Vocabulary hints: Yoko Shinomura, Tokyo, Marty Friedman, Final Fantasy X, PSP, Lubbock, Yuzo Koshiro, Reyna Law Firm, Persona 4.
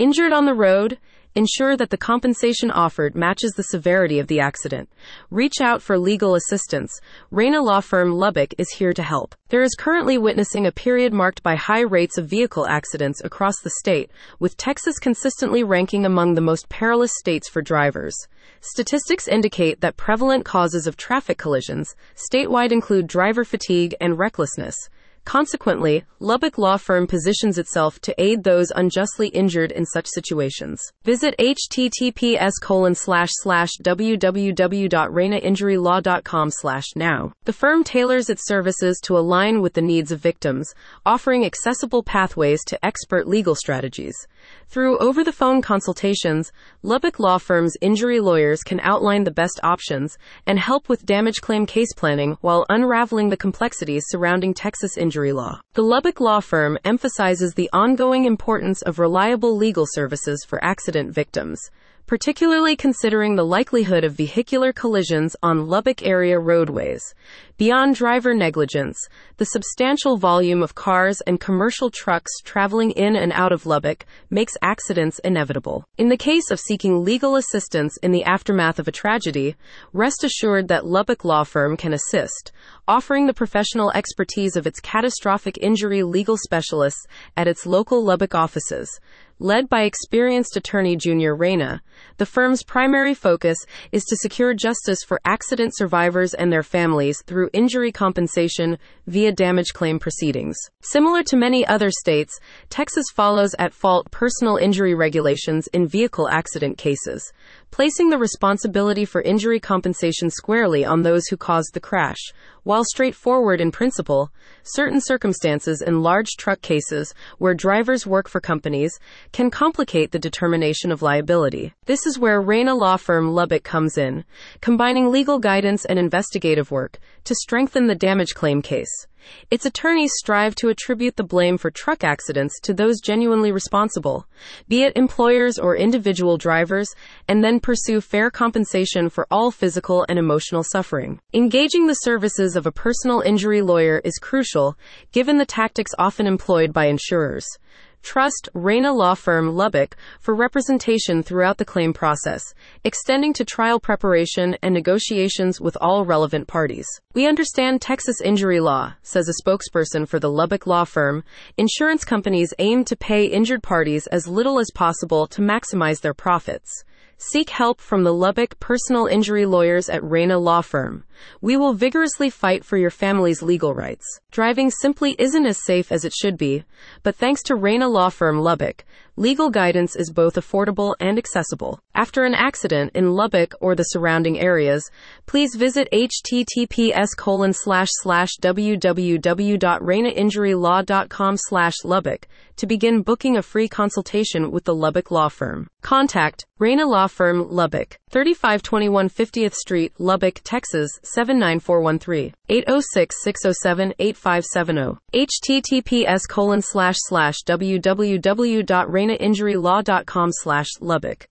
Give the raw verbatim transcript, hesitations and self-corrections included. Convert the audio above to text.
Injured on the road? Ensure that the compensation offered matches the severity of the accident. Reach out for legal assistance. Reyna Law Firm Lubbock is here to help. There is currently witnessing a period marked by high rates of vehicle accidents across the state, with Texas consistently ranking among the most perilous states for drivers. Statistics indicate that prevalent causes of traffic collisions statewide include driver fatigue and recklessness. Consequently, Lubbock Law Firm positions itself to aid those unjustly injured in such situations. Visit https colon slash slash www dot reyna injury law dot com slash now. The firm tailors its services to align with the needs of victims, offering accessible pathways to expert legal strategies. Through over-the-phone consultations, Lubbock Law Firm's injury lawyers can outline the best options and help with damage claim case planning while unraveling the complexities surrounding Texas injury law. The Lubbock Law Firm emphasizes the ongoing importance of reliable legal services for accident victims, particularly considering the likelihood of vehicular collisions on Lubbock-area roadways. Beyond driver negligence, the substantial volume of cars and commercial trucks traveling in and out of Lubbock makes accidents inevitable. In the case of seeking legal assistance in the aftermath of a tragedy, rest assured that Lubbock Law Firm can assist, offering the professional expertise of its catastrophic injury legal specialists at its local Lubbock offices. Led by experienced attorney Junior Reyna, the firm's primary focus is to secure justice for accident survivors and their families through injury compensation via damage claim proceedings. Similar to many other states, Texas follows at-fault personal injury regulations in vehicle accident cases, placing the responsibility for injury compensation squarely on those who caused the crash. While straightforward in principle, certain circumstances in large truck cases where drivers work for companies can complicate the determination of liability. This is where Reyna Law Firm Lubbock comes in, combining legal guidance and investigative work to strengthen the damage claim case. Its attorneys strive to attribute the blame for truck accidents to those genuinely responsible, be it employers or individual drivers, and then pursue fair compensation for all physical and emotional suffering. Engaging the services of a personal injury lawyer is crucial, given the tactics often employed by insurers. Trust Reyna Law Firm Lubbock for representation throughout the claim process, extending to trial preparation and negotiations with all relevant parties. "We understand Texas injury law," says a spokesperson for the Lubbock Law Firm. "Insurance companies aim to pay injured parties as little as possible to maximize their profits. Seek help from the Lubbock personal injury lawyers at Reyna Law Firm. We will vigorously fight for your family's legal rights." Driving simply isn't as safe as it should be, but thanks to Reyna Law Firm Lubbock, legal guidance is both affordable and accessible. After an accident in Lubbock or the surrounding areas, please visit https colon slash slash www dot reyna injury law dot com slash lubbock to begin booking a free consultation with the Lubbock Law Firm. Contact Reyna Law Firm Lubbock, thirty-five twenty-one fiftieth Street, Lubbock, Texas seven nine four one three, eight oh six, six oh seven, eight five seven oh, https colon slash slash www dot reyna injury law dot com slash lubbock.